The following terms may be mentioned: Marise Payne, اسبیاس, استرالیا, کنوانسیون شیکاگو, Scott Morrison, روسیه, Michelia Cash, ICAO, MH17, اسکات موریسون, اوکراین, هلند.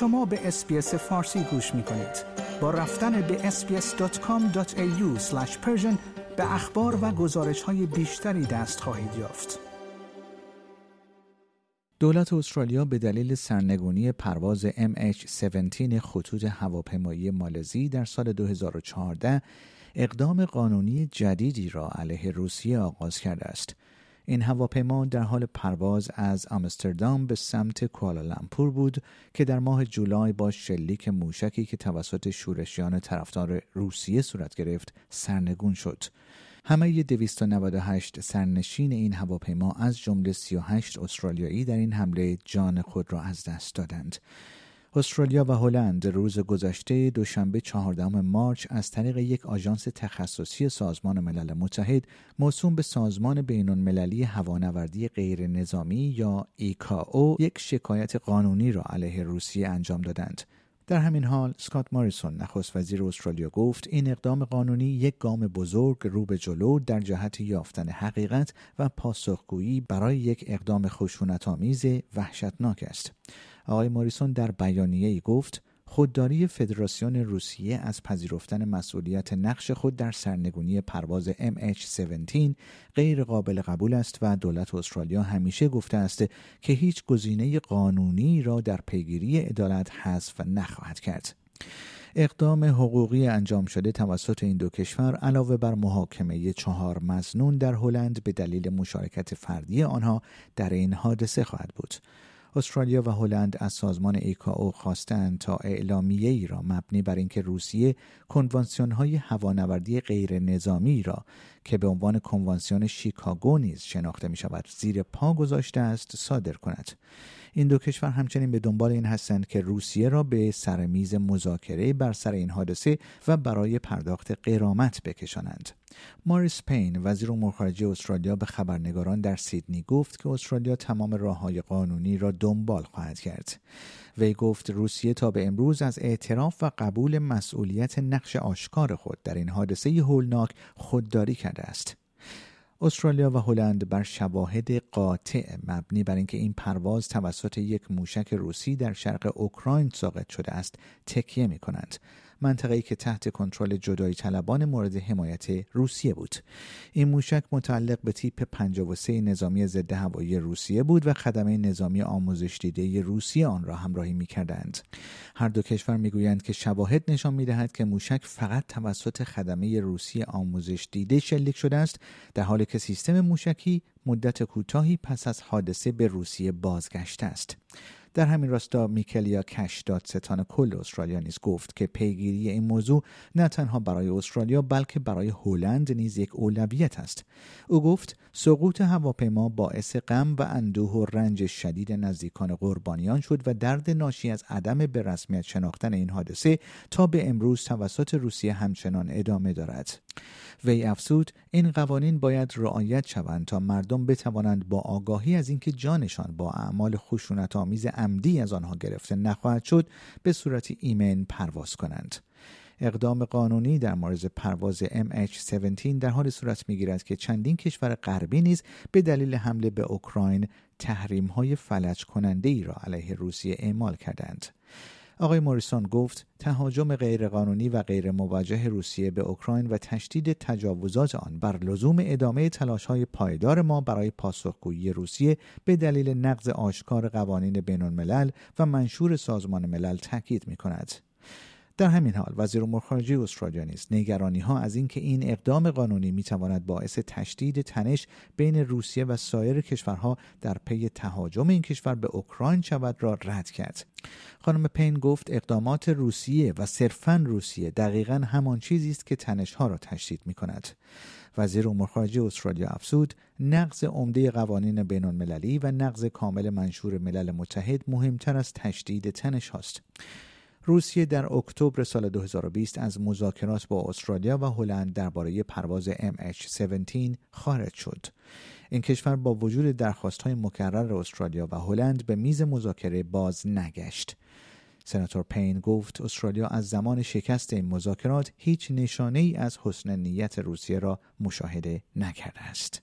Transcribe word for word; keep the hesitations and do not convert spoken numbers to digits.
شما به اس‌بی‌اس فارسی گوش می‌کنید. با رفتن به اس بی اس دات کام دات ای یو اسلش پرشن به اخبار و گزارش‌های بیشتری دست خواهید یافت. دولت استرالیا به دلیل سرنگونی پرواز ام اچ هفده خطوط هواپیمایی مالزی در سال دو هزار و چهارده اقدام قانونی جدیدی را علیه روسیه آغاز کرده است. این هواپیما در حال پرواز از آمستردام به سمت کوالالامپور بود که در ماه جولای با شلیک موشکی که توسط شورشیان طرفدار روسیه صورت گرفت سرنگون شد. همه دویست و نود و هشت سرنشین این هواپیما از جمله سی و هشت استرالیایی در این حمله جان خود را از دست دادند. استرالیا و هلند روز گذشته دوشنبه چهاردهم مارس از طریق یک آژانس تخصصی سازمان ملل متحد موسوم به سازمان بین‌المللی هوانوردی غیرنظامی یا آی سی ای او یک شکایت قانونی را علیه روسیه انجام دادند. در همین حال اسکات موریسون نخست وزیر استرالیا گفت این اقدام قانونی یک گام بزرگ رو به جلو در جهت یافتن حقیقت و پاسخگویی برای یک اقدام خشونت‌آمیز وحشتناک است. آقای موریسون در بیانیه‌ای گفت خودداری فدراسیون روسیه از پذیرفتن مسئولیت نقش خود در سرنگونی پرواز ام اچ هفده غیر قابل قبول است و دولت استرالیا همیشه گفته است که هیچ گزینه قانونی را در پیگیری عدالت حذف نخواهد کرد. اقدام حقوقی انجام شده توسط این دو کشور علاوه بر محاکمه چهار مظنون در هلند به دلیل مشارکت فردی آنها در این حادثه خواهد بود. استرالیا و هلند از سازمان آی سی ای او خواستند تا اعلامیه‌ای را مبنی بر اینکه روسیه کنوانسیون‌های هوانوردی غیر نظامی را که به عنوان کنوانسیون شیکاگو نیز شناخته می‌شود زیر پا گذاشته است صادر کند. این دو کشور همچنین به دنبال این هستند که روسیه را به سر میز مذاکره بر سر این حادثه و برای پرداخت غرامت بکشانند. ماریس پین وزیر امور خارجه استرالیا به خبرنگاران در سیدنی گفت که استرالیا تمام راه‌های قانونی را دنبال خواهد کرد. وی گفت روسیه تا به امروز از اعتراف و قبول مسئولیت نقش آشکار خود در این حادثه هولناک خودداری کرده است. استرالیا و هلند بر شواهد قاطع مبنی بر اینکه این پرواز توسط یک موشک روسی در شرق اوکراین ساقط شده است تکیه می‌کنند. منطقه‌ای که تحت کنترل جدایی طلبان مورد حمایت روسیه بود. این موشک متعلق به تیپ پنجاه و سه نظامی ضد هوایی روسیه بود و خدمه نظامی آموزش دیده روسیه آن را همراهی می‌کردند. هر دو کشور می‌گویند که شواهد نشان می‌دهد که موشک فقط توسط خدمه روسیه آموزش دیده شلیک شده است، در حالی که سیستم موشکی مدت کوتاهی پس از حادثه به روسیه بازگشته است. در همین راستا میکلیا کش دادستان کل استرالیا نیز گفت که پیگیری این موضوع نه تنها برای استرالیا بلکه برای هلند نیز یک اولویت است. او گفت سقوط هواپیما باعث غم و اندوه و رنج شدید نزدیکان قربانیان شد و درد ناشی از عدم به رسمیت شناختن این حادثه تا به امروز توسط روسیه همچنان ادامه دارد. وی افزود این قوانین باید رعایت شوند تا مردم بتوانند با آگاهی از اینکه جانشان با اعمال خشونت‌آمیز عمدی از آنها گرفته نخواهد شد به صورت ایمن پرواز کنند. اقدام قانونی در مورد پرواز ام اچ هفده در حال صورت می‌گیرد که چندین کشور غربی نیز به دلیل حمله به اوکراین تحریم‌های فلج‌کننده‌ای را علیه روسیه اعمال کردند. آقای موریسون گفت تهاجم غیرقانونی و غیر موجه روسیه به اوکراین و تشدید تجاوزات آن بر لزوم ادامه تلاش‌های پایدار ما برای پاسخگویی روسیه به دلیل نقض آشکار قوانین بین‌الملل و منشور سازمان ملل تاکید می‌کند. در همین حال وزیر امور خارجه استرالیا نیز نگرانی‌ها از اینکه این اقدام قانونی می‌تواند باعث تشدید تنش بین روسیه و سایر کشورها در پی تهاجم این کشور به اوکراین شود را رد کرد. خانم پین گفت اقدامات روسیه و صرفاً روسیه دقیقاً همان چیزی است که تنش‌ها را تشدید می‌کند. وزیر امور خارجه استرالیا افزود نقض عمده قوانین بین‌المللی و نقض کامل منشور ملل متحد مهمتر از تشدید تنش هاست. روسیه در اکتبر سال دو هزار و بیست از مذاکرات با استرالیا و هلند درباره پرواز ام اچ هفده خارج شد. این کشور با وجود درخواست‌های مکرر استرالیا و هلند به میز مذاکره باز نگشت. سناتور پین گفت استرالیا از زمان شکست این مذاکرات هیچ نشانه‌ای از حسن نیت روسیه را مشاهده نکرده است.